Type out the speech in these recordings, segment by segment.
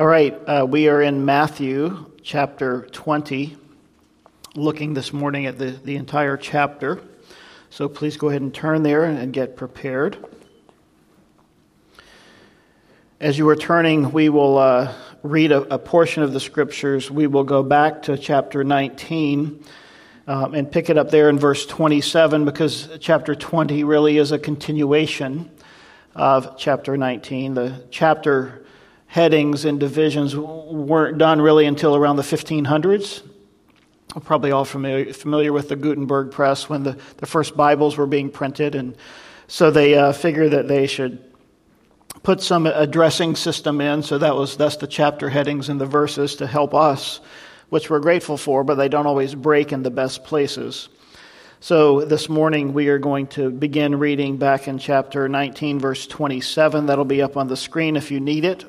All right, we are in Matthew chapter 20, looking this morning at the entire chapter. So please go ahead and turn there and get prepared. As you are turning, we will read a portion of the scriptures. We will go back to chapter 19 and pick it up there in verse 27, because chapter 20 really is a continuation of chapter 19. The chapter headings and divisions weren't done really until around the 1500s. We're probably all familiar with the Gutenberg Press when the first Bibles were being printed, and so they figured that they should put some addressing system in, so that's the chapter headings and the verses to help us, which we're grateful for, but they don't always break in the best places. So this morning we are going to begin reading back in chapter 19, verse 27. That'll be up on the screen if you need it.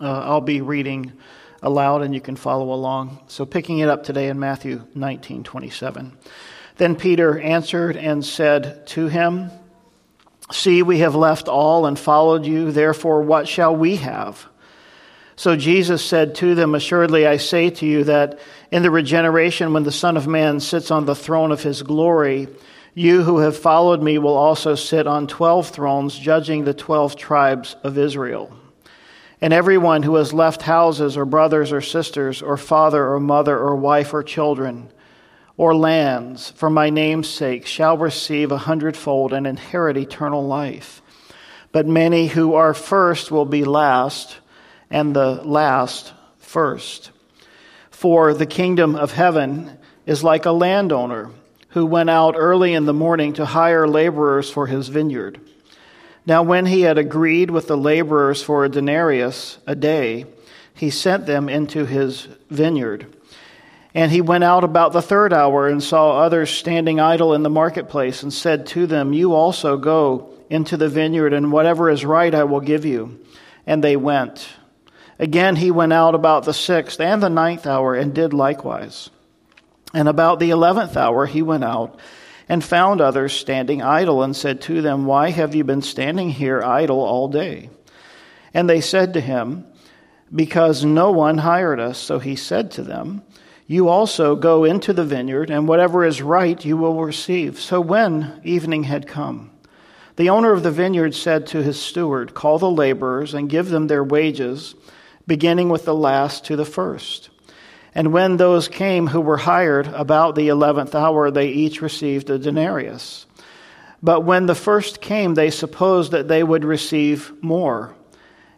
I'll be reading aloud and you can follow along. So picking it up today in Matthew 19:27. Then Peter answered and said to him, "See, we have left all and followed you, therefore what shall we have?" So Jesus said to them, "Assuredly I say to you that in the regeneration when the Son of Man sits on the throne of his glory, you who have followed me will also sit on 12 thrones, judging the 12 tribes of Israel. And everyone who has left houses or brothers or sisters or father or mother or wife or children or lands for my name's sake shall receive 100-fold and inherit eternal life. But many who are first will be last, and the last first. For the kingdom of heaven is like a landowner who went out early in the morning to hire laborers for his vineyard. Now when he had agreed with the laborers for a denarius a day, he sent them into his vineyard. And he went out about the third hour and saw others standing idle in the marketplace and said to them, 'You also go into the vineyard, and whatever is right I will give you.' And they went. Again he went out about the sixth and the ninth hour and did likewise. And about the 11th hour he went out and found others standing idle, and said to them, 'Why have you been standing here idle all day?' And they said to him, 'Because no one hired us.' So he said to them, 'You also go into the vineyard, and whatever is right you will receive.' So when evening had come, the owner of the vineyard said to his steward, 'Call the laborers and give them their wages, beginning with the last to the first.' And when those came who were hired about the 11th hour, they each received a denarius. But when the first came, they supposed that they would receive more,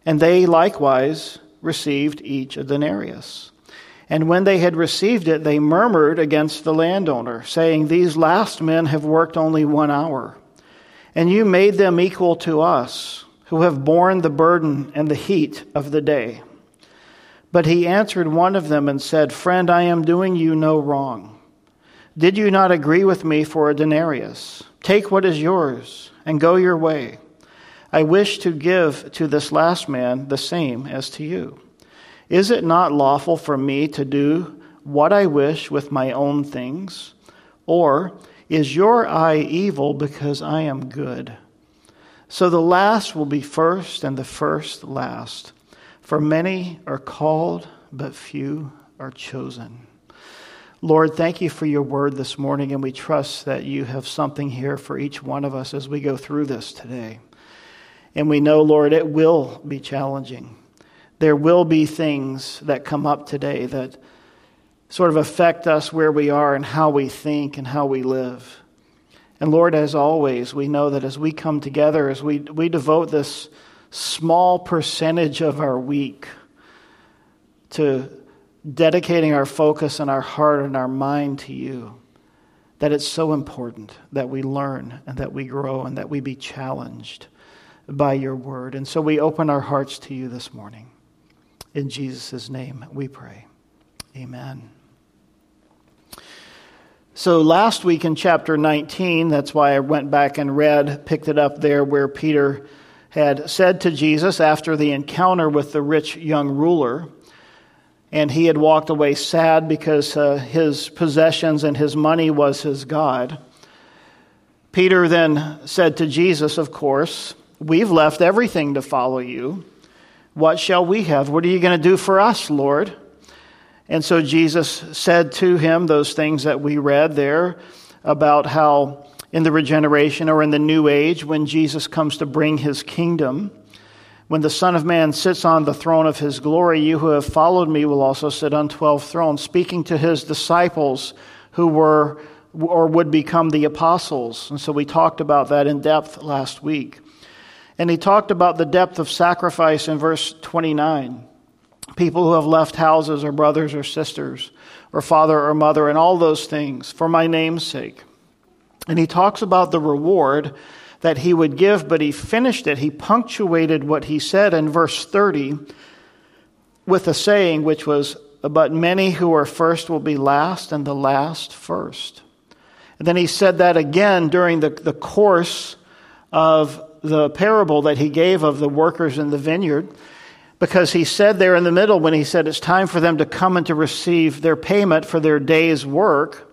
and they likewise received each a denarius. And when they had received it, they murmured against the landowner, saying, 'These last men have worked only 1 hour, and you made them equal to us, who have borne the burden and the heat of the day.' But he answered one of them and said, 'Friend, I am doing you no wrong. Did you not agree with me for a denarius? Take what is yours and go your way. I wish to give to this last man the same as to you. Is it not lawful for me to do what I wish with my own things? Or is your eye evil because I am good? So the last will be first, and the first last. For many are called, but few are chosen.'" Lord, thank you for your word this morning, and we trust that you have something here for each one of us as we go through this today. And we know, Lord, it will be challenging. There will be things that come up today that sort of affect us where we are and how we think and how we live. And Lord, as always, we know that as we come together, as we devote this small percentage of our week to dedicating our focus and our heart and our mind to you, that it's so important that we learn and that we grow and that we be challenged by your word. And so we open our hearts to you this morning. In Jesus' name we pray. Amen. So last week in chapter 19, that's why I went back and picked it up there where Peter had said to Jesus after the encounter with the rich young ruler, and he had walked away sad because his possessions and his money was his God. Peter then said to Jesus, of course, "We've left everything to follow you. What shall we have? What are you going to do for us, Lord? And so Jesus said to him those things that we read there about how in the regeneration or in the new age, when Jesus comes to bring his kingdom, when the Son of Man sits on the throne of his glory, you who have followed me will also sit on 12 thrones, speaking to his disciples who were or would become the apostles. And so we talked about that in depth last week. And he talked about the depth of sacrifice in verse 29. People who have left houses or brothers or sisters or father or mother and all those things for my name's sake. And he talks about the reward that he would give, but he finished it. He punctuated what he said in verse 30 with a saying, which was, but many who are first will be last and the last first. And then he said that again during the course of the parable that he gave of the workers in the vineyard, because he said there in the middle when he said it's time for them to come and to receive their payment for their day's work,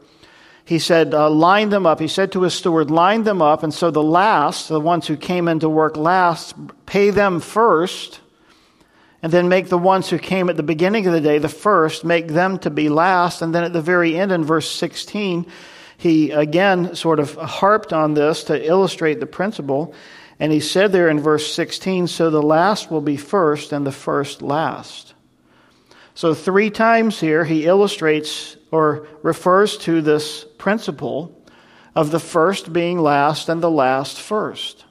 he said, line them up. He said to his steward, line them up. And so the last, the ones who came in to work last, pay them first, and then make the ones who came at the beginning of the day the first, make them to be last. And then at the very end in verse 16, he again sort of harped on this to illustrate the principle. And he said there in verse 16, so the last will be first and the first last. So three times here he illustrates or refers to this principle of the first being last and the last first.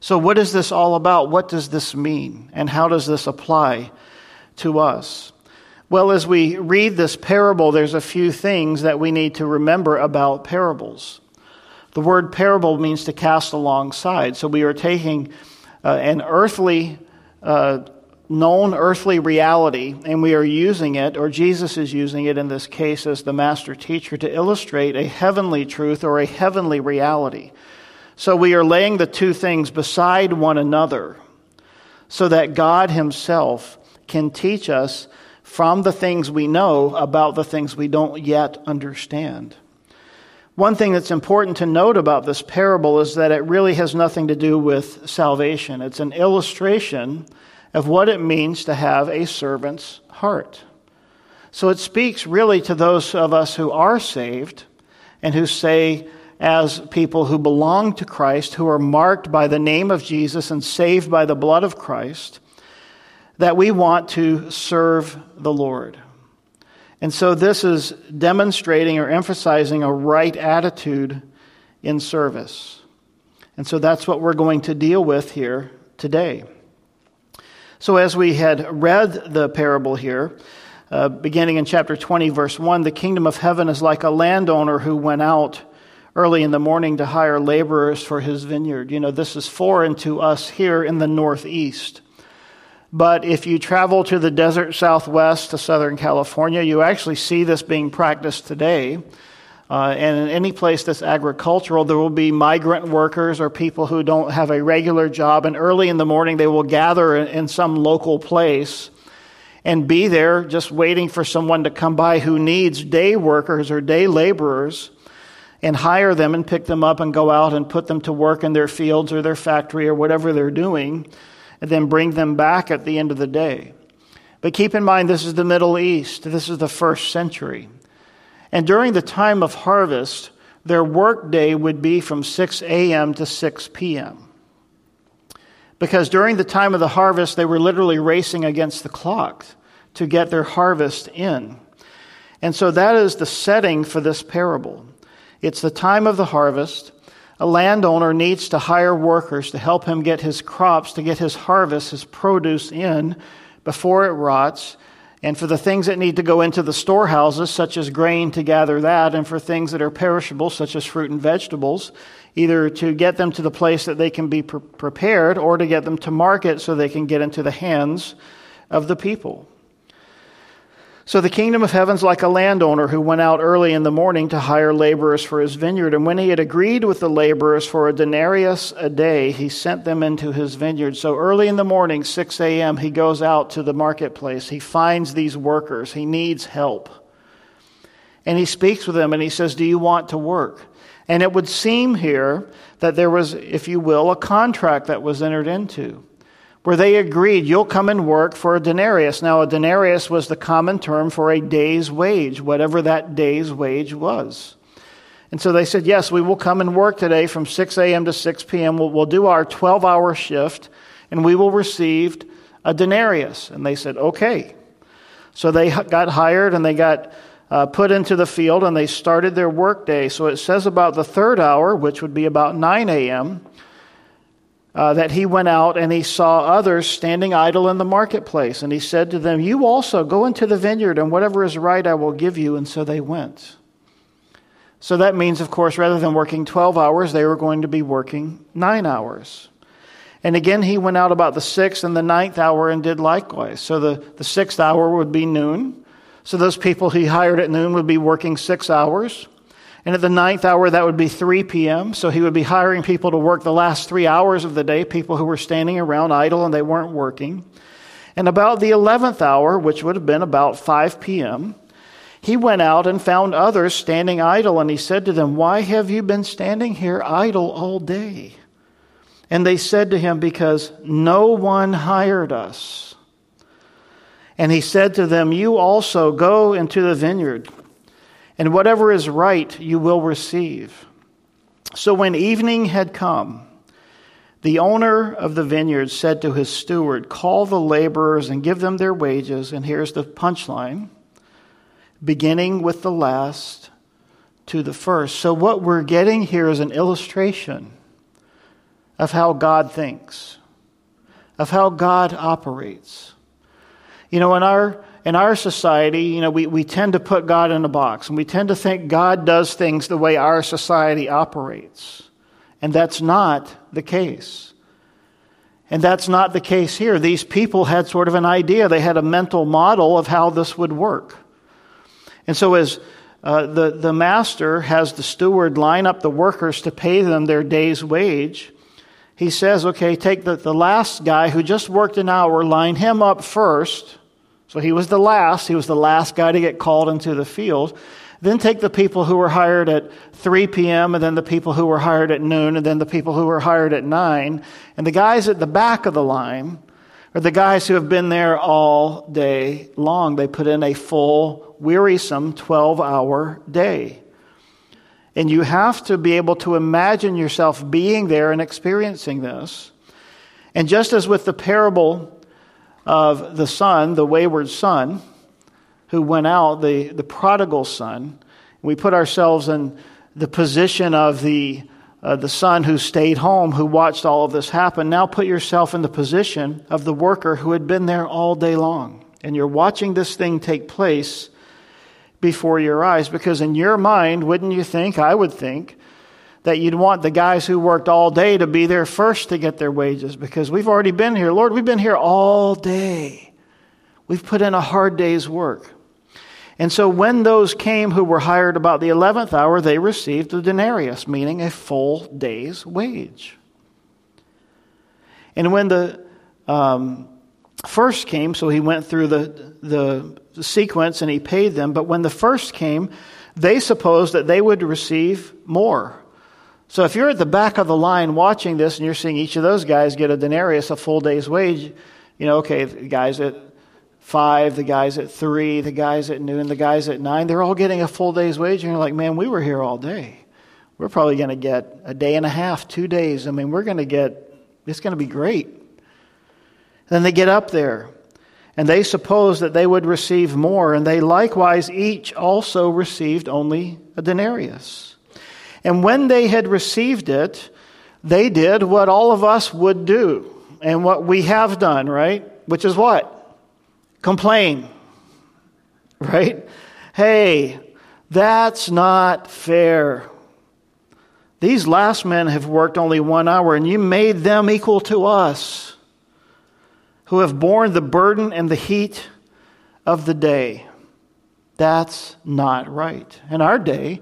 So what is this all about? What does this mean? And how does this apply to us? Well, as we read this parable, there's a few things that we need to remember about parables. The word parable means to cast alongside. So we are taking an earthly, known earthly reality, and we are using it, or Jesus is using it in this case as the master teacher, to illustrate a heavenly truth or a heavenly reality. So we are laying the two things beside one another so that God himself can teach us from the things we know about the things we don't yet understand. One thing that's important to note about this parable is that it really has nothing to do with salvation. It's an illustration of what it means to have a servant's heart. So it speaks really to those of us who are saved and who say, as people who belong to Christ, who are marked by the name of Jesus and saved by the blood of Christ, that we want to serve the Lord. And so this is demonstrating or emphasizing a right attitude in service. And so that's what we're going to deal with here today. So as we had read the parable here, beginning in chapter 20, verse 1, the kingdom of heaven is like a landowner who went out early in the morning to hire laborers for his vineyard. You know, this is foreign to us here in the Northeast. But if you travel to the desert southwest to Southern California, you actually see this being practiced today. And in any place that's agricultural, there will be migrant workers or people who don't have a regular job. And early in the morning, they will gather in some local place and be there just waiting for someone to come by who needs day workers or day laborers, and hire them and pick them up and go out and put them to work in their fields or their factory or whatever they're doing, and then bring them back at the end of the day. But keep in mind, this is the Middle East. This is the first century. And during the time of harvest, their work day would be from 6 a.m. to 6 p.m. Because during the time of the harvest, they were literally racing against the clock to get their harvest in. And so that is the setting for this parable. It's the time of the harvest. A landowner needs to hire workers to help him get his crops, to get his harvest, his produce in before it rots, and for the things that need to go into the storehouses, such as grain, to gather that, and for things that are perishable, such as fruit and vegetables, either to get them to the place that they can be prepared or to get them to market so they can get into the hands of the people. So the kingdom of heaven's like a landowner who went out early in the morning to hire laborers for his vineyard. And when he had agreed with the laborers for a denarius a day, he sent them into his vineyard. So early in the morning, 6 a.m., he goes out to the marketplace. He finds these workers. He needs help. And he speaks with them and he says, do you want to work? And it would seem here that there was, if you will, a contract that was entered into, where they agreed, you'll come and work for a denarius. Now, a denarius was the common term for a day's wage, whatever that day's wage was. And so they said, yes, we will come and work today from 6 a.m. to 6 p.m. We'll do our 12-hour shift, and we will receive a denarius. And they said, okay. So they got hired, and they got put into the field, and they started their work day. So it says about the third hour, which would be about 9 a.m., that he went out and he saw others standing idle in the marketplace. And he said to them, you also go into the vineyard, and whatever is right I will give you. And so they went. So that means, of course, rather than working 12 hours, they were going to be working 9 hours. And again, he went out about the 6th and the 9th hour and did likewise. So the 6th hour would be noon. So those people he hired at noon would be working 6 hours. And at the 9th hour, that would be 3 p.m. So he would be hiring people to work the last 3 hours of the day, people who were standing around idle and they weren't working. And about the 11th hour, which would have been about 5 p.m., he went out and found others standing idle. And he said to them, why have you been standing here idle all day? And they said to him, because no one hired us. And he said to them, you also go into the vineyard, and whatever is right you will receive. So when evening had come, the owner of the vineyard said to his steward, call the laborers and give them their wages. And here's the punchline, beginning with the last to the first. So what we're getting here is an illustration of how God thinks, of how God operates. You know, in our society, you know, we tend to put God in a box, and we tend to think God does things the way our society operates. And that's not the case. And that's not the case here. These people had sort of an idea. They had a mental model of how this would work. And so as the master has the steward line up the workers to pay them their day's wage, he says, okay, take the last guy who just worked an hour, line him up first. So he was the last guy to get called into the field. Then take the people who were hired at 3 p.m. and then the people who were hired at noon and then the people who were hired at 9. And the guys at the back of the line are the guys who have been there all day long. They put in a full, wearisome 12-hour day. And you have to be able to imagine yourself being there and experiencing this. And just as with the parable of the son, the wayward son, who went out, the prodigal son. We put ourselves in the position of the son who stayed home, who watched all of this happen. Now put yourself in the position of the worker who had been there all day long. And you're watching this thing take place before your eyes. Because in your mind, wouldn't you think, I would think, that you'd want the guys who worked all day to be there first to get their wages, because we've already been here. Lord, we've been here all day. We've put in a hard day's work. And so when those came who were hired about the 11th hour, they received a denarius, meaning a full day's wage. And when the first came, so he went through the sequence and he paid them, but when the first came, they supposed that they would receive more. So if you're at the back of the line watching this and you're seeing each of those guys get a denarius, a full day's wage, you know, okay, the guys at 5, the guys at 3, the guys at noon, the guys at 9, they're all getting a full day's wage. And you're like, man, we were here all day. We're probably going to get a day and a half, 2 days. I mean, it's going to be great. And then they get up there and they suppose that they would receive more. And they likewise each also received only a denarius. And when they had received it, they did what all of us would do and what we have done, right? Which is what? Complain, right? Hey, that's not fair. These last men have worked only 1 hour, and you made them equal to us who have borne the burden and the heat of the day. That's not right. In our day,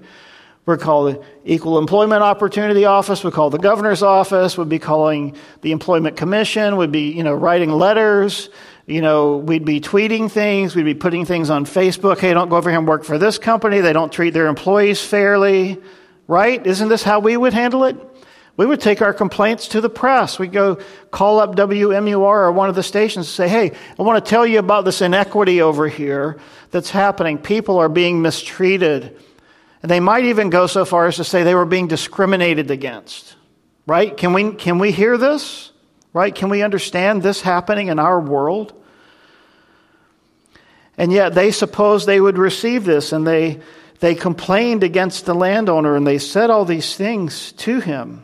we're calling the Equal Employment Opportunity Office. We call the governor's office. We'd be calling the Employment Commission. We'd be, writing letters. You know, we'd be tweeting things. We'd be putting things on Facebook. Hey, don't go over here and work for this company. They don't treat their employees fairly, right? Isn't this how we would handle it? We would take our complaints to the press. We'd go call up WMUR or one of the stations and say, hey, I want to tell you about this inequity over here that's happening. People are being mistreated. And they might even go so far as to say they were being discriminated against. Right? Can we hear this? Right? Can we understand this happening in our world? And yet they supposed they would receive this, and they complained against the landowner, and they said all these things to him.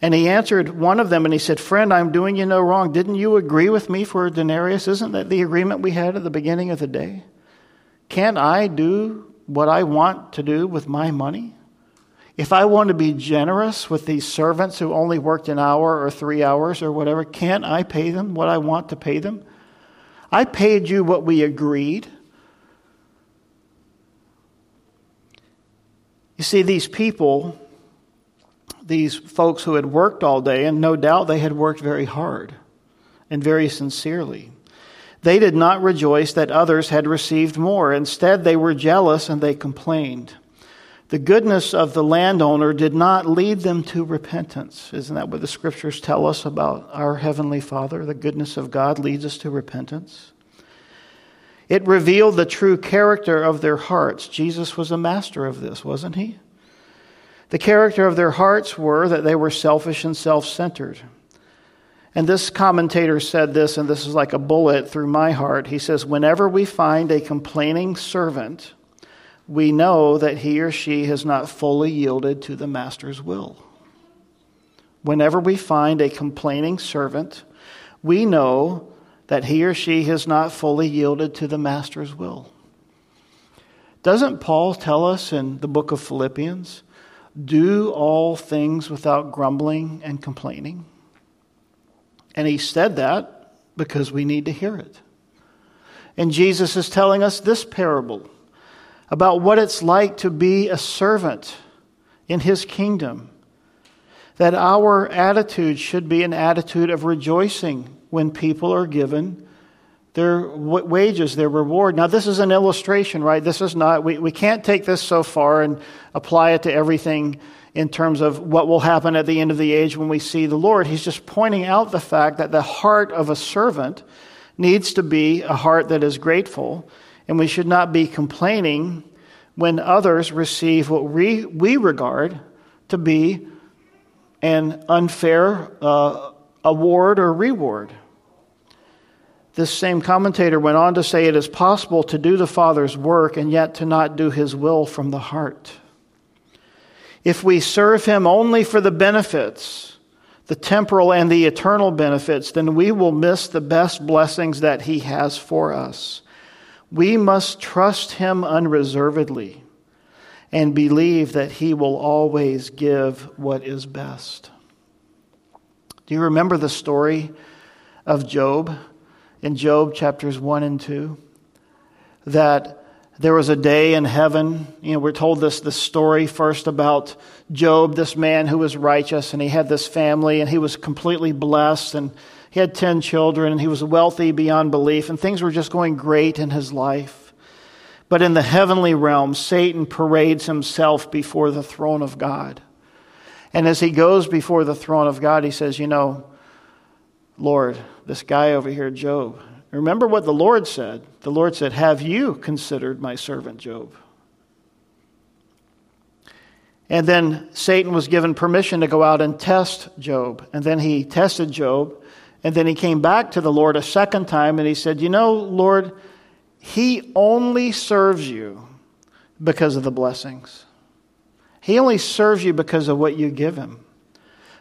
And he answered one of them, and he said, "Friend, I'm doing you no wrong. Didn't you agree with me for a denarius? Isn't that the agreement we had at the beginning of the day? Can't I do what I want to do with my money? If I want to be generous with these servants who only worked an hour or 3 hours or whatever, can't I pay them what I want to pay them? I paid you what we agreed." You see, these people, these folks who had worked all day, and no doubt they had worked very hard and very sincerely, they did not rejoice that others had received more. Instead, they were jealous and they complained. The goodness of the landowner did not lead them to repentance. Isn't that what the scriptures tell us about our Heavenly Father? The goodness of God leads us to repentance. It revealed the true character of their hearts. Jesus was a master of this, wasn't he? The character of their hearts were that they were selfish and self-centered. And this commentator said this, and this is like a bullet through my heart. He says, whenever we find a complaining servant, we know that he or she has not fully yielded to the master's will. Whenever we find a complaining servant, we know that he or she has not fully yielded to the master's will. Doesn't Paul tell us in the book of Philippians, do all things without grumbling and complaining? And he said that because we need to hear it. And Jesus is telling us this parable about what it's like to be a servant in his kingdom. That our attitude should be an attitude of rejoicing when people are given their wages, their reward. Now, this is an illustration, right? This is not, we can't take this so far and apply it to everything in terms of what will happen at the end of the age when we see the Lord. He's just pointing out the fact that the heart of a servant needs to be a heart that is grateful, and we should not be complaining when others receive what we regard to be an unfair award or reward. This same commentator went on to say, it is possible to do the Father's work and yet to not do his will from the heart. If we serve him only for the benefits, the temporal and the eternal benefits, then we will miss the best blessings that he has for us. We must trust him unreservedly and believe that he will always give what is best. Do you remember the story of Job in Job chapters 1 and 2? That there was a day in heaven, we're told this story first about Job, this man who was righteous, and he had this family, and he was completely blessed, and he had 10 children, and he was wealthy beyond belief, and things were just going great in his life. But in the heavenly realm, Satan parades himself before the throne of God. And as he goes before the throne of God, he says, Lord, this guy over here, Job, remember what the Lord said. The Lord said, have you considered my servant Job? And then Satan was given permission to go out and test Job. And then he tested Job. And then he came back to the Lord a second time, and he said, Lord, he only serves you because of the blessings. He only serves you because of what you give him.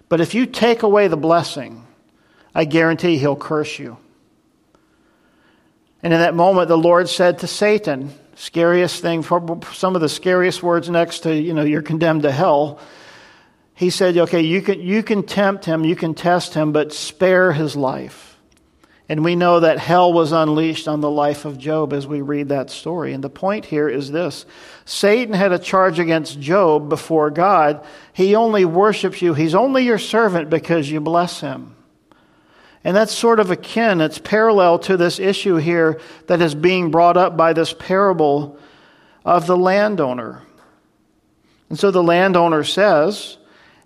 But if you take away the blessing, I guarantee he'll curse you. And in that moment, the Lord said to Satan, scariest thing, some of the scariest words next to, you're condemned to hell. He said, okay, you can tempt him, you can test him, but spare his life. And we know that hell was unleashed on the life of Job as we read that story. And the point here is this. Satan had a charge against Job before God. He only worships you. He's only your servant because you bless him. And that's sort of akin, it's parallel to this issue here that is being brought up by this parable of the landowner. And so the landowner says,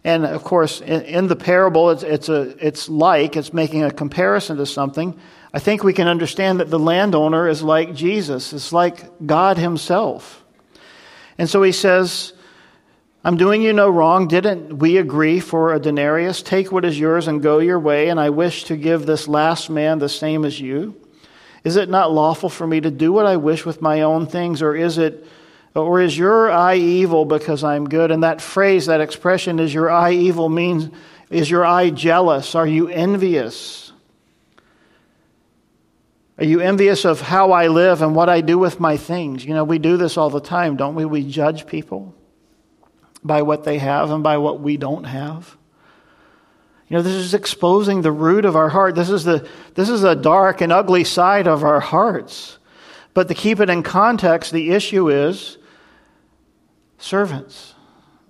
And of course, in the parable, it's making a comparison to something. I think we can understand that the landowner is like Jesus. It's like God himself. And so he says, I'm doing you no wrong. Didn't we agree for a denarius? Take what is yours and go your way, and I wish to give this last man the same as you. Is it not lawful for me to do what I wish with my own things, or is your eye evil because I'm good? And that phrase, that expression, is your eye evil, means, is your eye jealous? Are you envious? Are you envious of how I live and what I do with my things? You know, we do this all the time, don't we? We judge people by what they have and by what we don't have. You know, this is exposing the root of our heart. This is a dark and ugly side of our hearts. But to keep it in context, the issue is servants,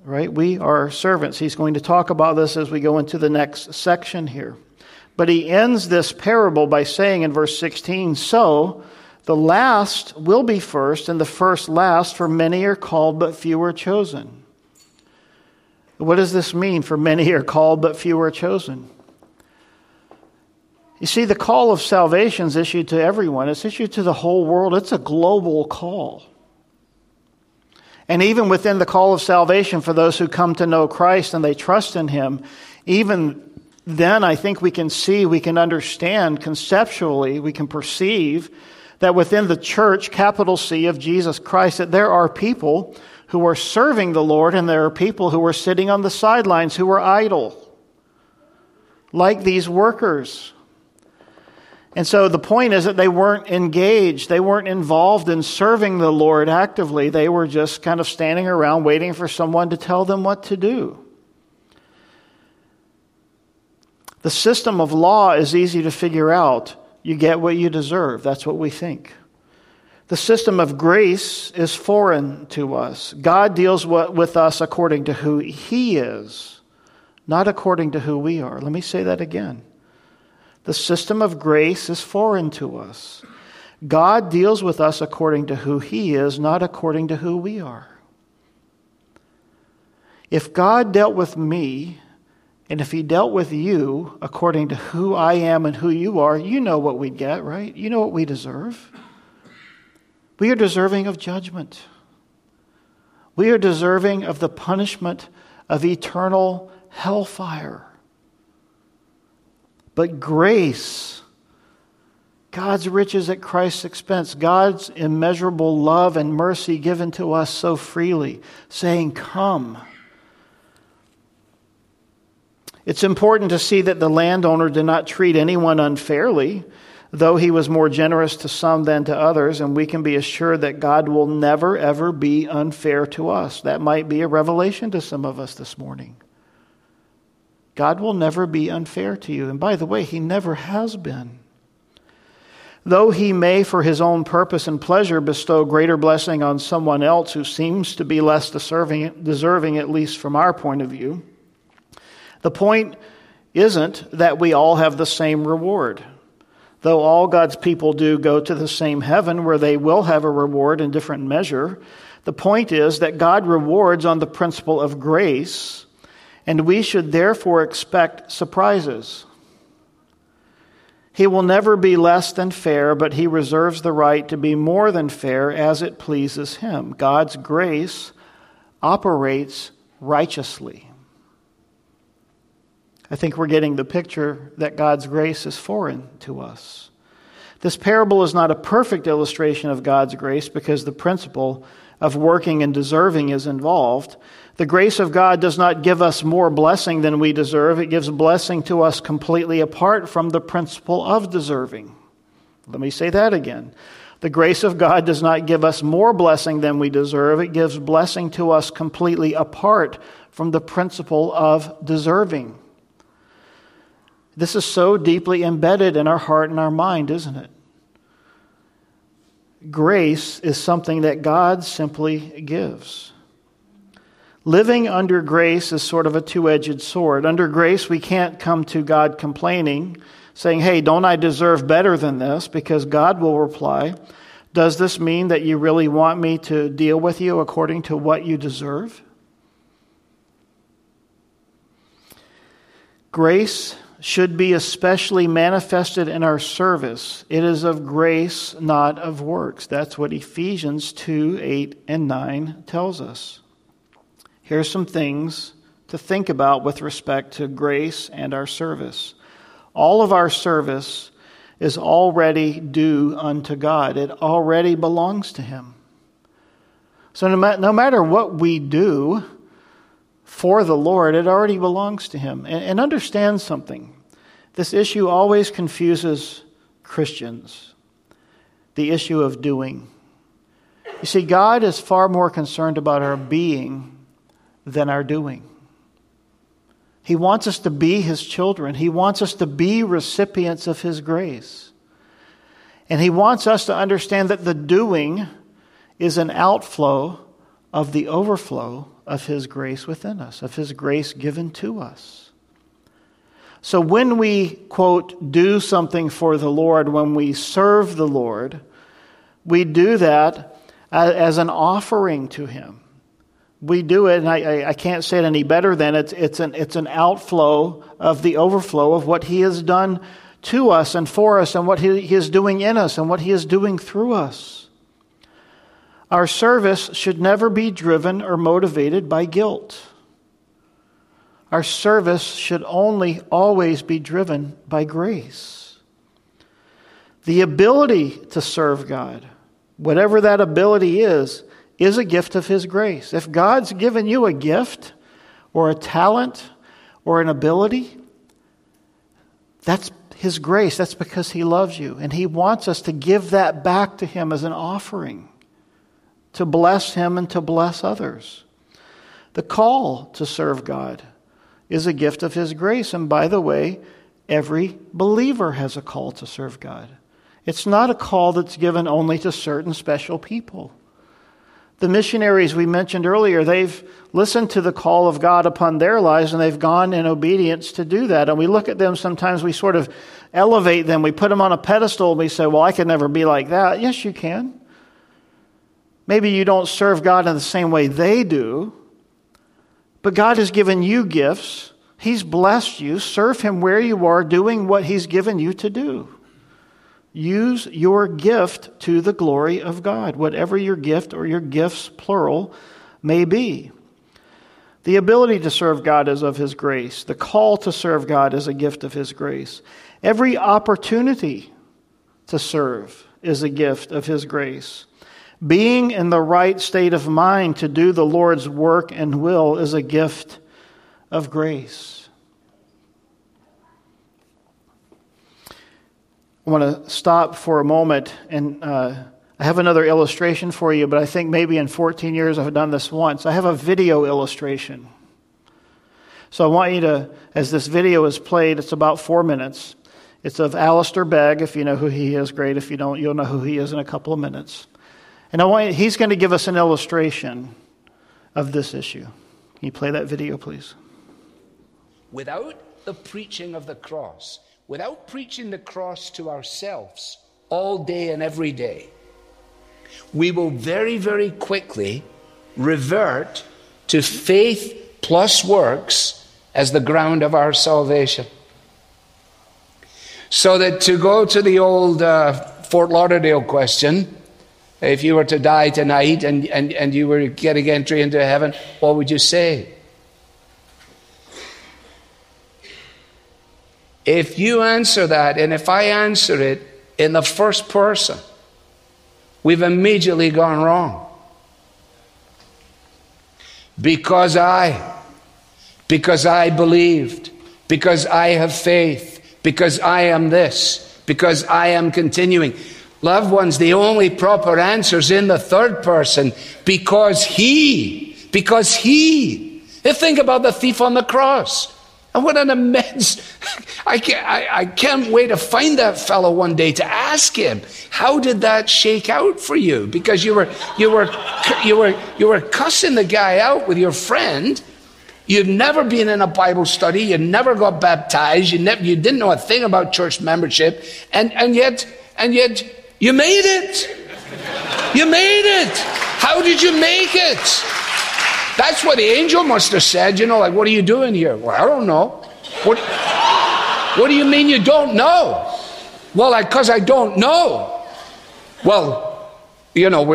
right? We are servants. He's going to talk about this as we go into the next section here. But he ends this parable by saying in verse 16, so the last will be first, and the first last, for many are called, but few are chosen. What does this mean, for many are called, but few are chosen? You see, the call of salvation is issued to everyone. It's issued to the whole world. It's a global call. And even within the call of salvation, for those who come to know Christ and they trust in him, even then I think we can see, we can understand conceptually, we can perceive that within the church, capital C, of Jesus Christ, that there are people who are serving the Lord and there are people who are sitting on the sidelines, who are idle, like these workers. And so the point is that they weren't engaged, they weren't involved in serving the Lord actively. They were just kind of standing around waiting for someone to tell them what to do. The system of law is easy to figure out. You get what you deserve. That's what we think. The system of grace is foreign to us. God deals with us according to who he is, not according to who we are. Let me say that again. The system of grace is foreign to us. God deals with us according to who he is, not according to who we are. If God dealt with me, and if he dealt with you according to who I am and who you are, you know what we'd get, right? You know what we deserve. We are deserving of judgment. We are deserving of the punishment of eternal hellfire. But grace, God's riches at Christ's expense, God's immeasurable love and mercy given to us so freely, saying, come. It's important to see that the landowner did not treat anyone unfairly, though he was more generous to some than to others, and we can be assured that God will never, ever be unfair to us. That might be a revelation to some of us this morning. God will never be unfair to you. And by the way, he never has been. Though he may, for his own purpose and pleasure, bestow greater blessing on someone else who seems to be less deserving, at least from our point of view, the point isn't that we all have the same reward. Though all God's people do go to the same heaven where they will have a reward in different measure, the point is that God rewards on the principle of grace, and we should therefore expect surprises. He will never be less than fair, but he reserves the right to be more than fair as it pleases him. God's grace operates righteously. I think we're getting the picture that God's grace is foreign to us. This parable is not a perfect illustration of God's grace because the principle of working and deserving is involved. The grace of God does not give us more blessing than we deserve. It gives blessing to us completely apart from the principle of deserving. Let me say that again. The grace of God does not give us more blessing than we deserve. It gives blessing to us completely apart from the principle of deserving. This is so deeply embedded in our heart and our mind, isn't it? Grace is something that God simply gives. Living under grace is sort of a two-edged sword. Under grace, we can't come to God complaining, saying, hey, don't I deserve better than this? Because God will reply, does this mean that you really want me to deal with you according to what you deserve? Grace should be especially manifested in our service. It is of grace, not of works. That's what Ephesians 2, 8, and 9 tells us. Here's some things to think about with respect to grace and our service. All of our service is already due unto God. It already belongs to Him. So no matter what we do for the Lord, it already belongs to Him. And understand something. This issue always confuses Christians. The issue of doing. You see, God is far more concerned about our being than our doing. He wants us to be His children. He wants us to be recipients of His grace. And He wants us to understand that the doing is an outflow of the overflow of His grace within us, of His grace given to us. So when we, quote, do something for the Lord, when we serve the Lord, we do that as an offering to Him. We do it, and I can't say it any better than it's an outflow of the overflow of what He has done to us and for us and what He is doing in us and what He is doing through us. Our service should never be driven or motivated by guilt. Our service should only always be driven by grace. The ability to serve God, whatever that ability is a gift of His grace. If God's given you a gift or a talent or an ability, that's His grace. That's because He loves you. And He wants us to give that back to Him as an offering to bless Him and to bless others. The call to serve God is a gift of His grace. And by the way, every believer has a call to serve God. It's not a call that's given only to certain special people. The missionaries we mentioned earlier, they've listened to the call of God upon their lives and they've gone in obedience to do that. And we look at them, sometimes we sort of elevate them. We put them on a pedestal and we say, well, I could never be like that. Yes, you can. Maybe you don't serve God in the same way they do, but God has given you gifts. He's blessed you. Serve Him where you are, doing what He's given you to do. Use your gift to the glory of God, whatever your gift or your gifts, plural, may be. The ability to serve God is of His grace. The call to serve God is a gift of His grace. Every opportunity to serve is a gift of His grace. Being in the right state of mind to do the Lord's work and will is a gift of grace. I want to stop for a moment, and I have another illustration for you, but I think maybe in 14 years I've done this once. I have a video illustration. So I want you to, as this video is played, it's about 4 minutes. It's of Alistair Begg. If you know who he is, great. If you don't, you'll know who he is in a couple of minutes. And he's going to give us an illustration of this issue. Can you play that video, please? Without the preaching of the cross, without preaching the cross to ourselves all day and every day, we will very, very quickly revert to faith plus works as the ground of our salvation. So that to go to the old Fort Lauderdale question, if you were to die tonight and you were getting entry into heaven, what would you say? If you answer that, and if I answer it in the first person, we've immediately gone wrong. Because I believed, because I have faith, because I am this, because I am continuing. Loved ones, the only proper answer is in the third person, because he. Think about the thief on the cross. And what an immense, I can't wait to find that fellow one day to ask him, how did that shake out for you? Because you were cussing the guy out with your friend. You've never been in a Bible study. You never got baptized. You didn't know a thing about church membership. And yet you made it. You made it. How did you make it? That's what the angel must have said, what are you doing here? Well, I don't know. What do you mean you don't know? Well, because I don't know. Well, you know,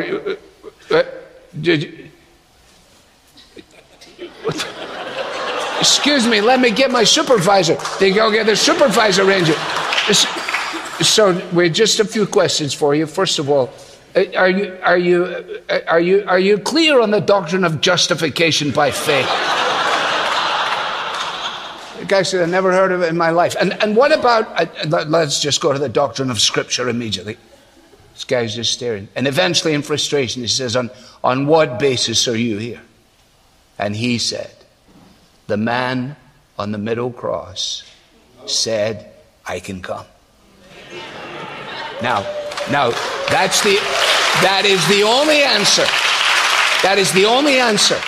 excuse me, let me get my supervisor. They go get the supervisor ranger. So we're just a few questions for you. First of all, are you clear on the doctrine of justification by faith? The guy said, I never heard of it in my life. And what about, let's just go to the doctrine of Scripture immediately. This guy's just staring. And eventually in frustration, he says, on what basis are you here? And he said, the man on the middle cross said, I can come. Now, that is the only answer. That is the only answer.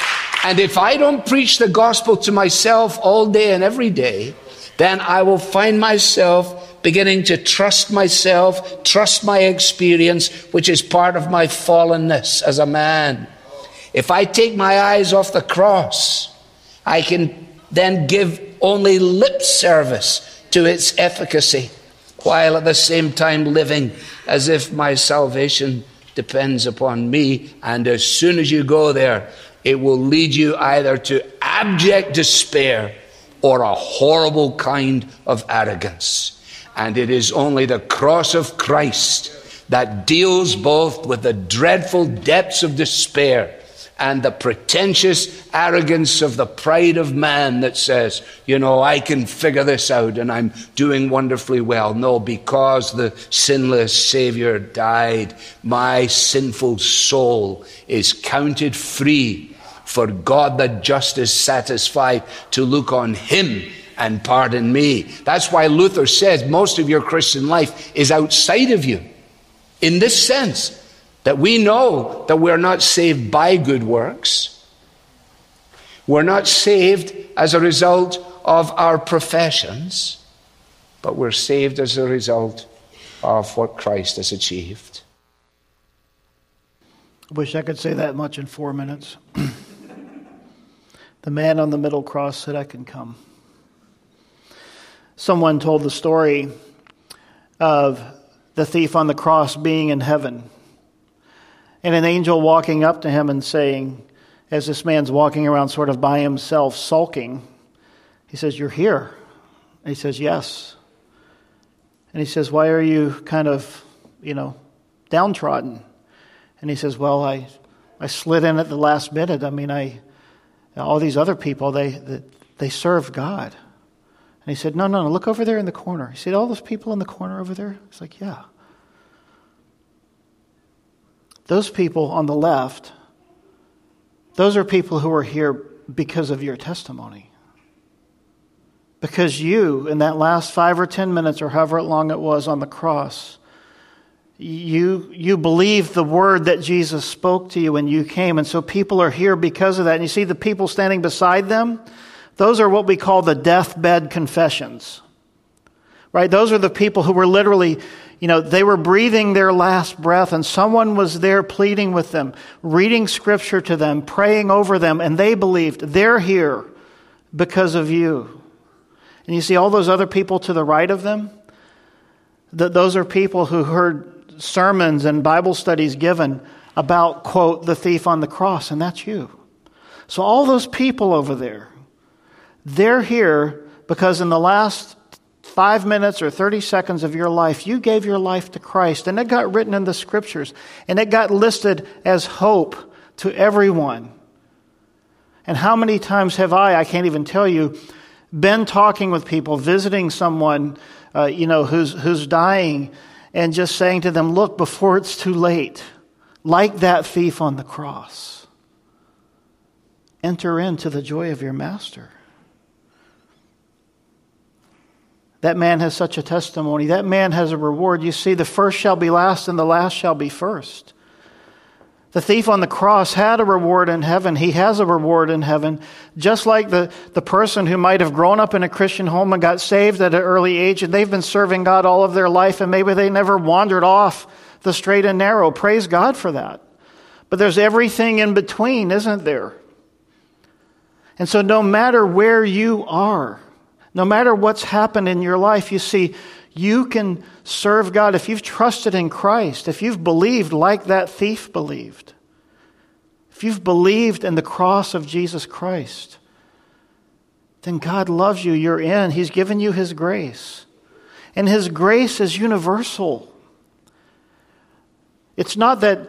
And if I don't preach the gospel to myself all day and every day, then I will find myself beginning to trust myself, trust my experience, which is part of my fallenness as a man. If I take my eyes off the cross, I can then give only lip service to its efficacy, while at the same time living as if my salvation depends upon me. And as soon as you go there, it will lead you either to abject despair or a horrible kind of arrogance. And it is only the cross of Christ that deals both with the dreadful depths of despair and the pretentious arrogance of the pride of man that says, you know, I can figure this out and I'm doing wonderfully well. No, because the sinless Savior died, my sinful soul is counted free, for God the just is satisfied to look on him and pardon me. That's why Luther says most of your Christian life is outside of you, in this sense, that we know that we're not saved by good works. We're not saved as a result of our professions, but we're saved as a result of what Christ has achieved. I wish I could say that much in 4 minutes. The man on the middle cross said, I can come. Someone told the story of the thief on the cross being in heaven, and an angel walking up to him and saying, as this man's walking around sort of by himself, sulking, he says, you're here. And he says, yes. And he says, why are you kind of, downtrodden? And he says, well, I slid in at the last minute. I mean, all these other people, they serve God. And he said, no, look over there in the corner. He said, all those people in the corner over there? He's like, yeah. Those people on the left, those are people who are here because of your testimony. Because you, in that last 5 or 10 minutes or however long it was on the cross, you believed the word that Jesus spoke to you and you came. And so people are here because of that. And you see the people standing beside them? Those are what we call the deathbed confessions. Right? Those are the people who were literally, they were breathing their last breath, and someone was there pleading with them, reading scripture to them, praying over them, and they believed. They're here because of you. And you see all those other people to the right of them? Those are people who heard sermons and Bible studies given about, quote, the thief on the cross, and that's you. So all those people over there, they're here because in the last 5 minutes or 30 seconds of your life, you gave your life to Christ, and it got written in the scriptures, and it got listed as hope to everyone. And how many times have I can't even tell you, been talking with people, visiting someone, who's dying, and just saying to them, look, before it's too late, like that thief on the cross, enter into the joy of your master. That man has such a testimony. That man has a reward. You see, the first shall be last and the last shall be first. The thief on the cross had a reward in heaven. He has a reward in heaven. Just like the person who might have grown up in a Christian home and got saved at an early age, and they've been serving God all of their life, and maybe they never wandered off the straight and narrow. Praise God for that. But there's everything in between, isn't there? And so no matter where you are, No matter what's happened in your life, you see, you can serve God if you've trusted in Christ, if you've believed like that thief believed, if you've believed in the cross of Jesus Christ, then God loves you, you're in. He's given you His grace. And His grace is universal. It's not that,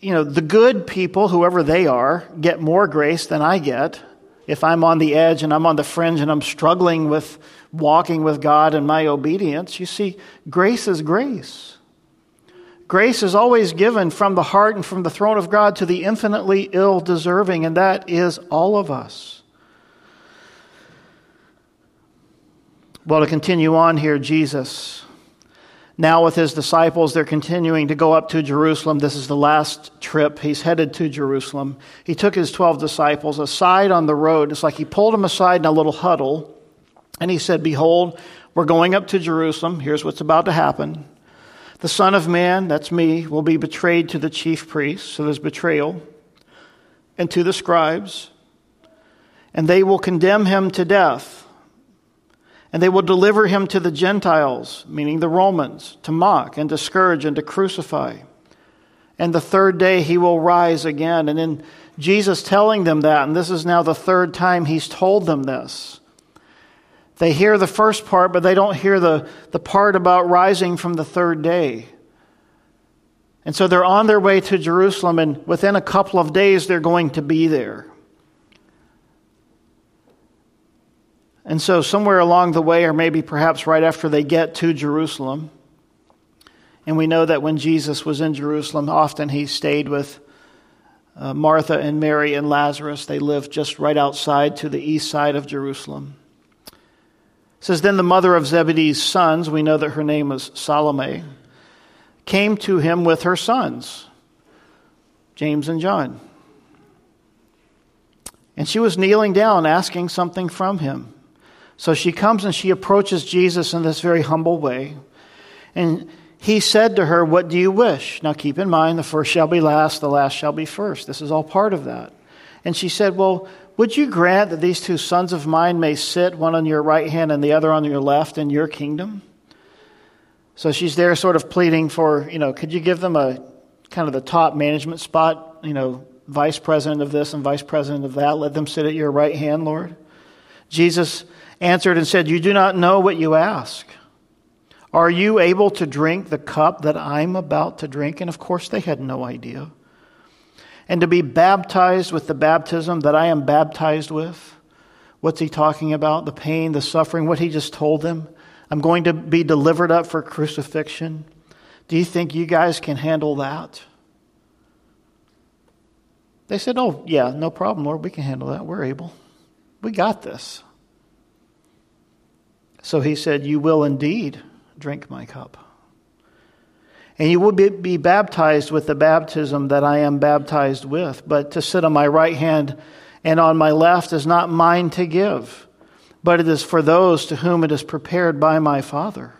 you know, the good people, whoever they are, get more grace than I get. If I'm on the edge and I'm on the fringe and I'm struggling with walking with God and my obedience, you see, grace is grace. Grace is always given from the heart and from the throne of God to the infinitely ill-deserving, and that is all of us. Well, to continue on here, Jesus, now with his disciples, they're continuing to go up to Jerusalem. This is the last trip. He's headed to Jerusalem. He took his 12 disciples aside on the road. It's like he pulled them aside in a little huddle, and he said, "Behold, we're going up to Jerusalem. Here's what's about to happen. The Son of Man," that's me, "will be betrayed to the chief priests," so there's betrayal, "and to the scribes, and they will condemn him to death. And they will deliver him to the Gentiles," meaning the Romans, "to mock and to scourge and to crucify. And the third day he will rise again." And in Jesus telling them that, and this is now the third time he's told them this, they hear the first part, but they don't hear the part about rising from the third day. And so they're on their way to Jerusalem, and within a couple of days they're going to be there. And so somewhere along the way, or maybe perhaps right after they get to Jerusalem, and we know that when Jesus was in Jerusalem, often he stayed with Martha and Mary and Lazarus. They lived just right outside to the east side of Jerusalem. It says, "Then the mother of Zebedee's sons," we know that her name was Salome, "came to him with her sons, James and John. And she was kneeling down, asking something from him." So she comes and she approaches Jesus in this very humble way. And he said to her, "What do you wish?" Now keep in mind, the first shall be last, the last shall be first. This is all part of that. And she said, "Well, would you grant that these two sons of mine may sit, one on your right hand and the other on your left, in your kingdom?" So she's there sort of pleading for, you know, could you give them a kind of the top management spot, you know, vice president of this and vice president of that. Let them sit at your right hand, Lord. Jesus answered and said, "You do not know what you ask. Are you able to drink the cup that I'm about to drink?" And of course they had no idea. "And to be baptized with the baptism that I am baptized with?" What's he talking about? The pain, the suffering, what he just told them. I'm going to be delivered up for crucifixion. Do you think you guys can handle that? They said, "Oh, yeah, no problem, Lord. We can handle that. We're able. We got this." So he said, "You will indeed drink my cup. And you will be baptized with the baptism that I am baptized with. But to sit on my right hand and on my left is not mine to give, but it is for those to whom it is prepared by my Father."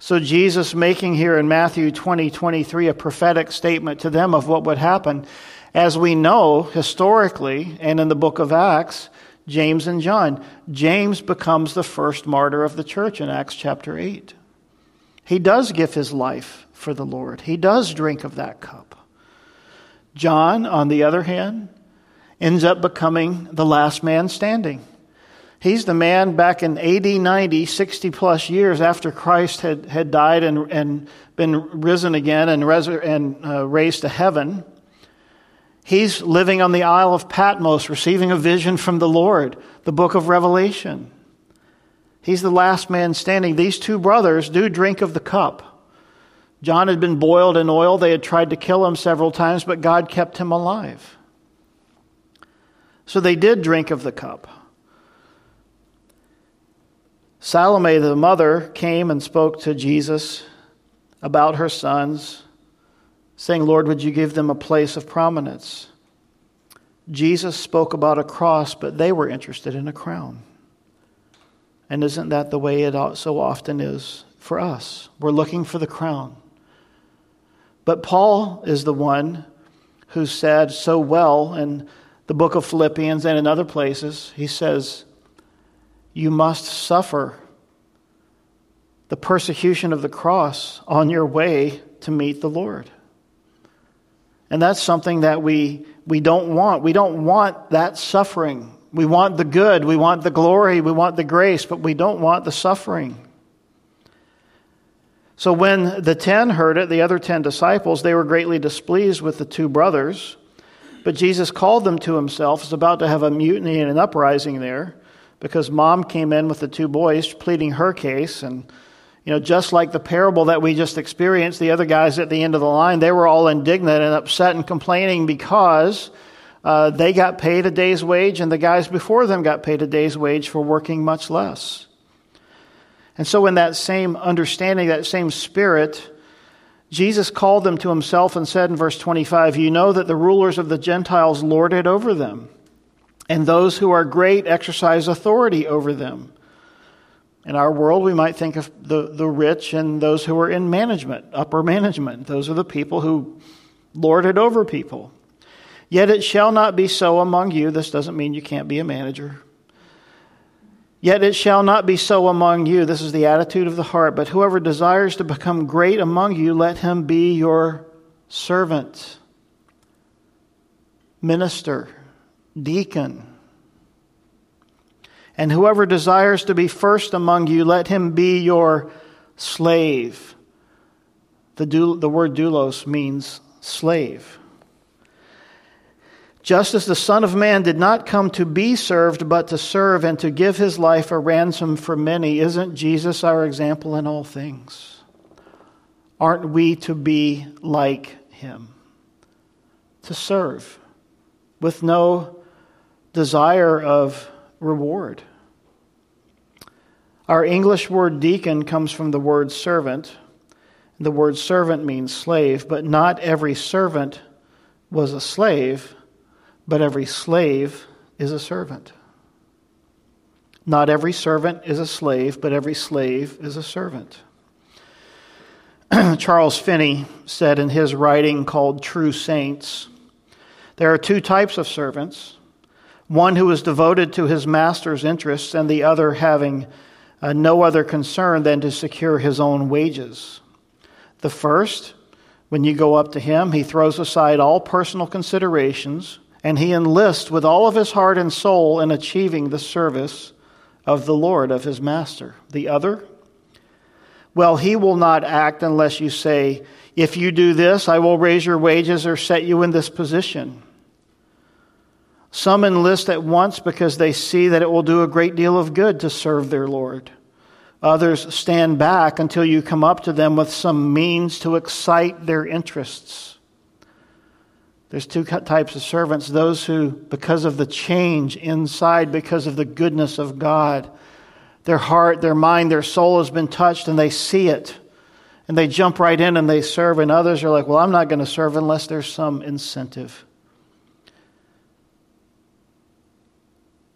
So Jesus making here in Matthew 20:23 a prophetic statement to them of what would happen. As we know, historically, and in the book of Acts, James and John. James becomes the first martyr of the church in Acts chapter 8. He does give his life for the Lord. He does drink of that cup. John, on the other hand, ends up becoming the last man standing. He's the man back in AD 90, 60 plus years after Christ had died and been risen again and raised to heaven. He's living on the Isle of Patmos, receiving a vision from the Lord, the book of Revelation. He's the last man standing. These two brothers do drink of the cup. John had been boiled in oil. They had tried to kill him several times, but God kept him alive. So they did drink of the cup. Salome, the mother, came and spoke to Jesus about her sons, saying, "Lord, would you give them a place of prominence?" Jesus spoke about a cross, but they were interested in a crown. And isn't that the way it so often is for us? We're looking for the crown. But Paul is the one who said so well in the book of Philippians and in other places, he says, you must suffer the persecution of the cross on your way to meet the Lord. And that's something that we don't want. We don't want that suffering. We want the good, we want the glory, we want the grace, but we don't want the suffering. So when the 10 heard it, the other 10 disciples, they were greatly displeased with the two brothers. But Jesus called them to himself. It's about to have a mutiny and an uprising there, because mom came in with the two boys pleading her case. And, you know, just like the parable that we just experienced, the other guys at the end of the line, they were all indignant and upset and complaining because they got paid a day's wage and the guys before them got paid a day's wage for working much less. And so in that same understanding, that same spirit, Jesus called them to himself and said in verse 25, "You know that the rulers of the Gentiles lord it over them, and those who are great exercise authority over them." In our world, we might think of the rich and those who are in management, upper management. Those are the people who lord it over people. "Yet it shall not be so among you." This doesn't mean you can't be a manager. "Yet it shall not be so among you." This is the attitude of the heart. "But whoever desires to become great among you, let him be your servant, minister, deacon. And whoever desires to be first among you, let him be your slave." The word doulos means slave. "Just as the Son of Man did not come to be served, but to serve and to give his life a ransom for many." Isn't Jesus our example in all things? Aren't we to be like him? To serve with no desire of reward. Our English word deacon comes from the word servant. The word servant means slave, but not every servant was a slave. But every slave is a servant. Not every servant is a slave, but every slave is a servant. Charles Finney said in his writing called True Saints, "There are two types of servants, one who is devoted to his master's interests and the other having no other concern than to secure his own wages. The first, when you go up to him, he throws aside all personal considerations, and he enlists with all of his heart and soul in achieving the service of the Lord, of his master. The other? Well, he will not act unless you say, 'If you do this, I will raise your wages or set you in this position.' Some enlist at once because they see that it will do a great deal of good to serve their Lord. Others stand back until you come up to them with some means to excite their interests." There's two types of servants, those who, because of the change inside, because of the goodness of God, their heart, their mind, their soul has been touched and they see it. And they jump right in and they serve. And others are like, "Well, I'm not going to serve unless there's some incentive."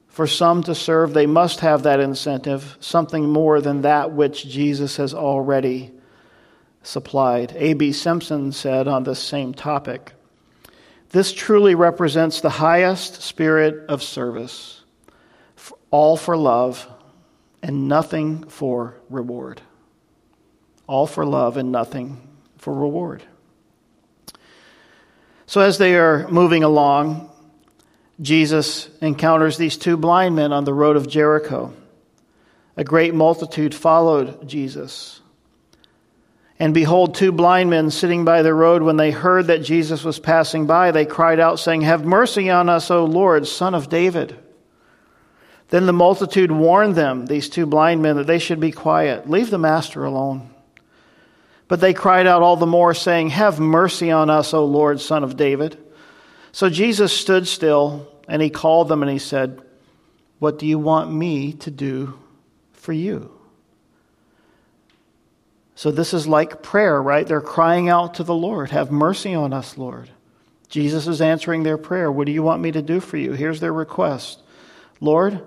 For some to serve, they must have that incentive, something more than that which Jesus has already supplied. A.B. Simpson said on this same topic, "This truly represents the highest spirit of service, all for love and nothing for reward." All for love and nothing for reward. So as they are moving along, Jesus encounters these two blind men on the road of Jericho. A great multitude followed Jesus. "And behold, two blind men sitting by the road, when they heard that Jesus was passing by, they cried out, saying, 'Have mercy on us, O Lord, Son of David.' Then the multitude warned them," these two blind men, "that they should be quiet. Leave the master alone. But they cried out all the more, saying, 'Have mercy on us, O Lord, Son of David.' So Jesus stood still, and he called them, and he said, 'What do you want me to do for you?'" So this is like prayer, right? They're crying out to the Lord, "Have mercy on us, Lord." Jesus is answering their prayer. "What do you want me to do for you?" Here's their request. "Lord,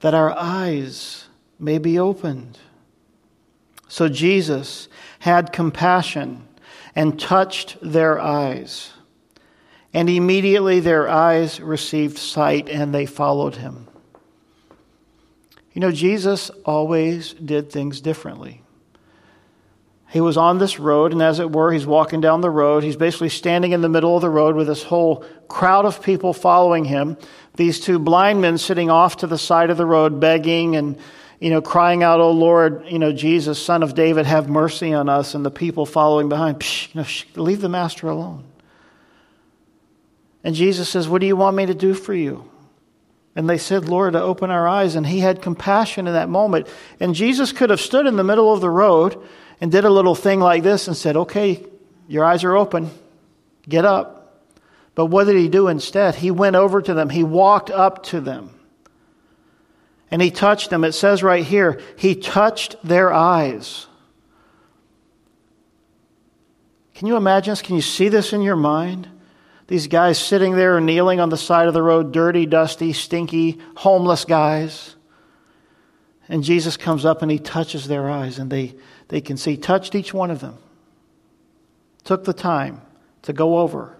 that our eyes may be opened." So Jesus had compassion and touched their eyes. And immediately their eyes received sight and they followed him. You know, Jesus always did things differently. He was on this road, and as it were, he's walking down the road. He's basically standing in the middle of the road with this whole crowd of people following him. These two blind men sitting off to the side of the road begging and, you know, crying out, "Oh Lord, you know, Jesus, Son of David, have mercy on us." And the people following behind, leave the master alone. And Jesus says, "What do you want me to do for you?" And they said, "Lord, to open our eyes." And he had compassion in that moment. And Jesus could have stood in the middle of the road and did a little thing like this and said, "Okay, your eyes are open. Get up." But what did he do instead? He went over to them. He walked up to them. And he touched them. It says right here, he touched their eyes. Can you imagine this? Can you see this in your mind? These guys sitting there and kneeling on the side of the road, dirty, dusty, stinky, homeless guys. And Jesus comes up and he touches their eyes, and they can see. Touched each one of them. Took the time to go over.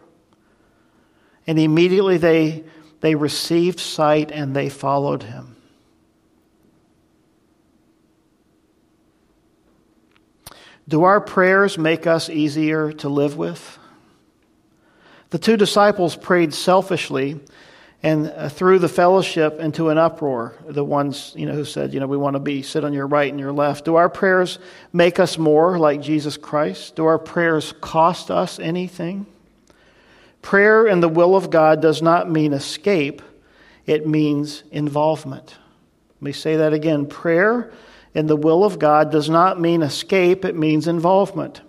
And immediately they received sight and they followed him. Do our prayers make us easier to live with? The two disciples prayed selfishly and threw the fellowship into an uproar. The ones, you know, who said, you know, we want to be sit on your right and your left. Do our prayers make us more like Jesus Christ? Do our prayers cost us anything? Prayer and the will of God does not mean escape. It means involvement. Let me say that again. Prayer and the will of God does not mean escape. It means involvement.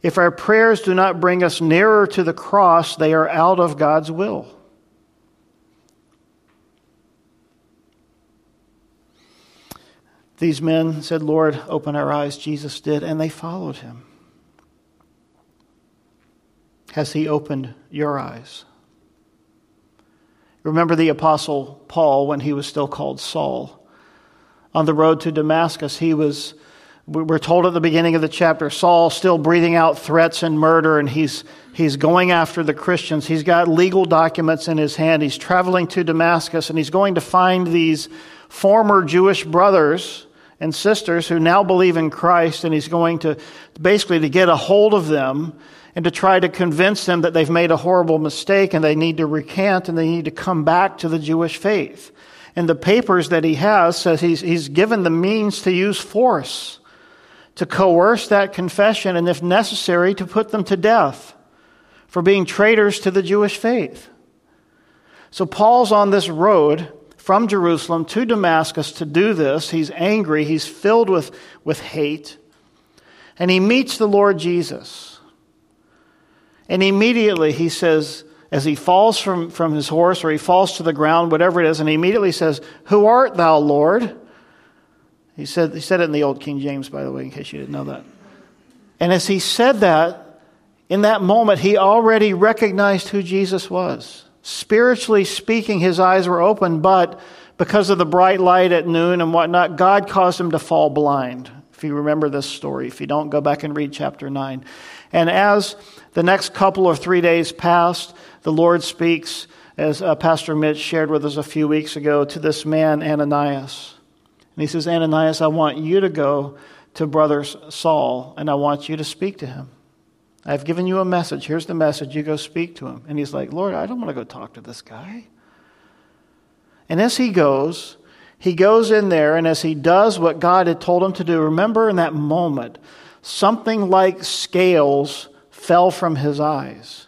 If our prayers do not bring us nearer to the cross, they are out of God's will. These men said, "Lord, open our eyes." Jesus did, and they followed him. Has he opened your eyes? Remember the Apostle Paul when he was still called Saul. On the road to Damascus, we're told at the beginning of the chapter, Saul still breathing out threats and murder, and he's going after the Christians. He's got legal documents in his hand. He's traveling to Damascus, and he's going to find these former Jewish brothers and sisters who now believe in Christ, and he's going to basically to get a hold of them and to try to convince them that they've made a horrible mistake and they need to recant and they need to come back to the Jewish faith. And the papers that he has says he's given the means to use force to coerce that confession and, if necessary, to put them to death for being traitors to the Jewish faith. So Paul's on this road from Jerusalem to Damascus to do this. He's angry. He's filled with hate. And he meets the Lord Jesus. And immediately he says, as he falls from his horse or he falls to the ground, whatever it is, and he immediately says, "Who art thou, Lord?" He said it in the old King James, by the way, in case you didn't know that. And as he said that, in that moment, he already recognized who Jesus was. Spiritually speaking, his eyes were open, but because of the bright light at noon and whatnot, God caused him to fall blind. If you remember this story, if you don't, go back and read chapter 9. And as the next couple or 3 days passed, the Lord speaks, as Pastor Mitch shared with us a few weeks ago, to this man, Ananias. And he says, "Ananias, I want you to go to brother Saul, and I want you to speak to him. I've given you a message. Here's the message. You go speak to him." And he's like, "Lord, I don't want to go talk to this guy." And as he goes in there, and as he does what God had told him to do, remember in that moment, something like scales fell from his eyes.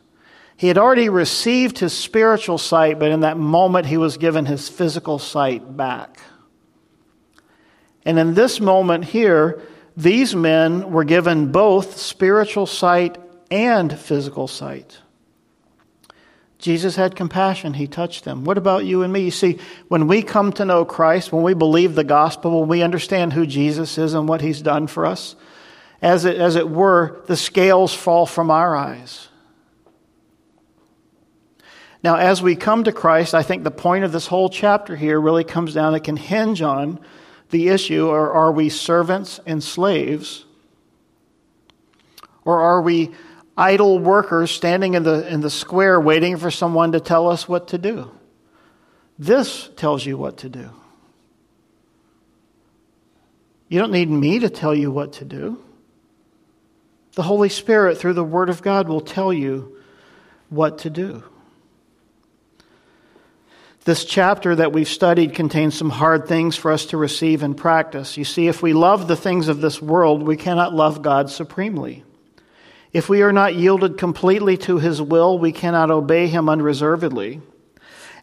He had already received his spiritual sight, but in that moment he was given his physical sight back. And in this moment here, these men were given both spiritual sight and physical sight. Jesus had compassion. He touched them. What about you and me? You see, when we come to know Christ, when we believe the gospel, when we understand who Jesus is and what he's done for us, as it were, the scales fall from our eyes. Now, as we come to Christ, I think the point of this whole chapter here really comes down, it can hinge on the issue, or are we servants and slaves? Or are we idle workers standing in the square waiting for someone to tell us what to do? This tells you what to do. You don't need me to tell you what to do. The Holy Spirit, through the Word of God, will tell you what to do. This chapter that we've studied contains some hard things for us to receive and practice. You see, if we love the things of this world, we cannot love God supremely. If we are not yielded completely to His will, we cannot obey Him unreservedly.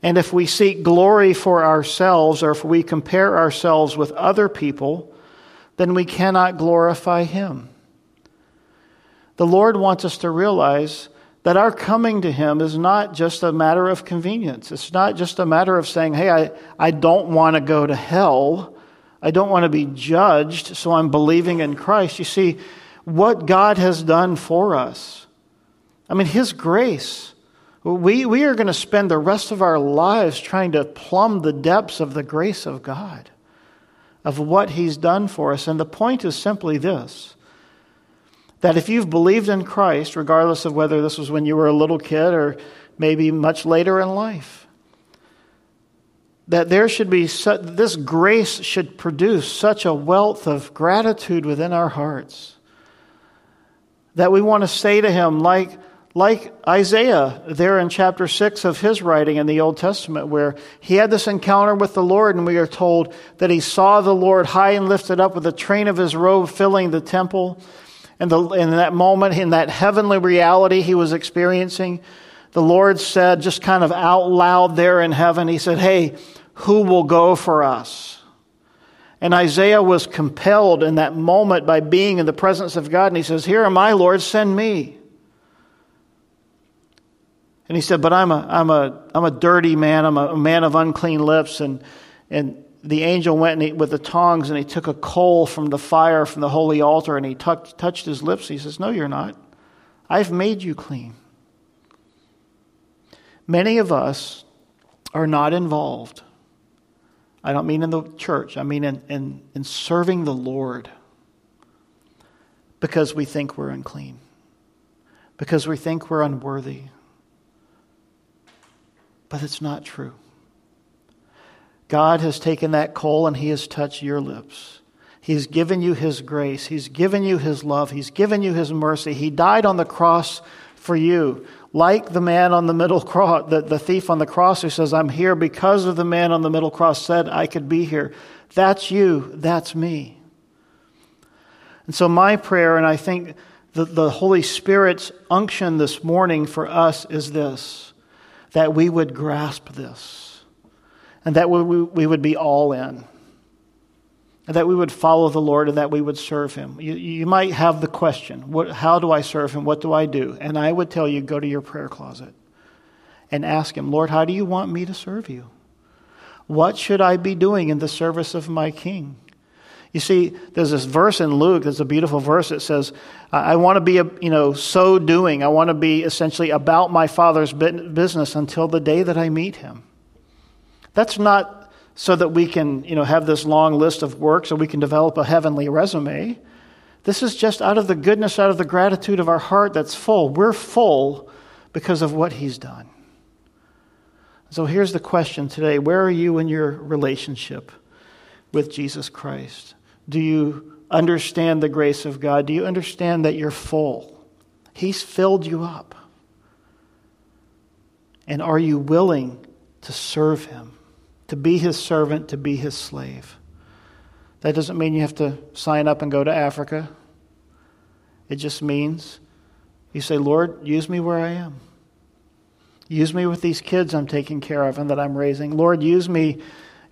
And if we seek glory for ourselves, or if we compare ourselves with other people, then we cannot glorify Him. The Lord wants us to realize that our coming to Him is not just a matter of convenience. It's not just a matter of saying, hey, I don't want to go to hell. I don't want to be judged, so I'm believing in Christ. You see, what God has done for us, I mean, His grace. We are going to spend the rest of our lives trying to plumb the depths of the grace of God, of what He's done for us. And the point is simply this, that if you've believed in Christ, regardless of whether this was when you were a little kid or maybe much later in life, that there should be this grace should produce such a wealth of gratitude within our hearts that we want to say to Him, like Isaiah there in chapter 6 of his writing in the Old Testament, where he had this encounter with the Lord, and we are told that he saw the Lord high and lifted up with the train of His robe filling the temple. And in that moment, in that heavenly reality he was experiencing, the Lord said, just kind of out loud there in heaven, He said, hey, who will go for us? And Isaiah was compelled in that moment by being in the presence of God, and he says, here am I, Lord, send me. And he said, but I'm a dirty man, I'm a man of unclean lips, and the angel went with the tongs, and he took a coal from the fire from the holy altar, and he touched his lips. He says, no, you're not. I've made you clean. Many of us are not involved. I don't mean in the church. I mean in serving the Lord, because we think we're unclean, because we think we're unworthy. But it's not true. God has taken that coal and He has touched your lips. He's given you His grace. He's given you His love. He's given you His mercy. He died on the cross for you. Like the man on the middle cross, the thief on the cross who says, I'm here because of the man on the middle cross said I could be here. That's you. That's me. And so my prayer, and I think the Holy Spirit's unction this morning for us is this, that we would grasp this. And that we would be all in. And that we would follow the Lord, and that we would serve Him. You might have the question, how do I serve Him? What do I do? And I would tell you, go to your prayer closet and ask Him, Lord, how do you want me to serve you? What should I be doing in the service of my King? You see, there's this verse in Luke, there's a beautiful verse that says, I want to be, so doing. I want to be essentially about my Father's business until the day that I meet Him. That's not so that we can, have this long list of works so we can develop a heavenly resume. This is just out of the goodness, out of the gratitude of our heart that's full. We're full because of what He's done. So here's the question today. Where are you in your relationship with Jesus Christ? Do you understand the grace of God? Do you understand that you're full? He's filled you up. And are you willing to serve Him? To be His servant, to be His slave. That doesn't mean you have to sign up and go to Africa. It just means you say, Lord, use me where I am. Use me with these kids I'm taking care of and that I'm raising. Lord, use me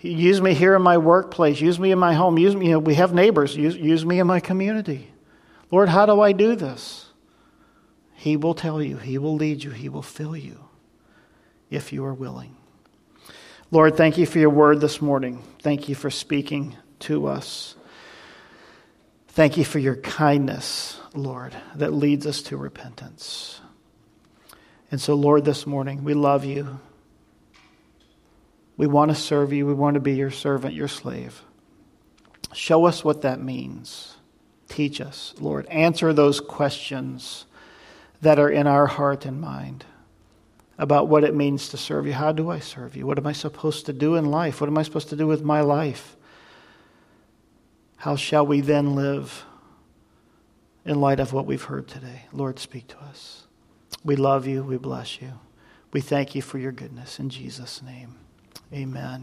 here in my workplace. Use me in my home. Use me, we have neighbors. Use me in my community. Lord, how do I do this? He will tell you. He will lead you. He will fill you if you are willing. Lord, thank you for your word this morning. Thank you for speaking to us. Thank you for your kindness, Lord, that leads us to repentance. And so, Lord, this morning, we love you. We want to serve you. We want to be your servant, your slave. Show us what that means. Teach us, Lord. Answer those questions that are in our heart and mind about what it means to serve you. How do I serve you? What am I supposed to do in life? What am I supposed to do with my life? How shall we then live in light of what we've heard today? Lord, speak to us. We love you. We bless you. We thank you for your goodness. In Jesus' name, amen.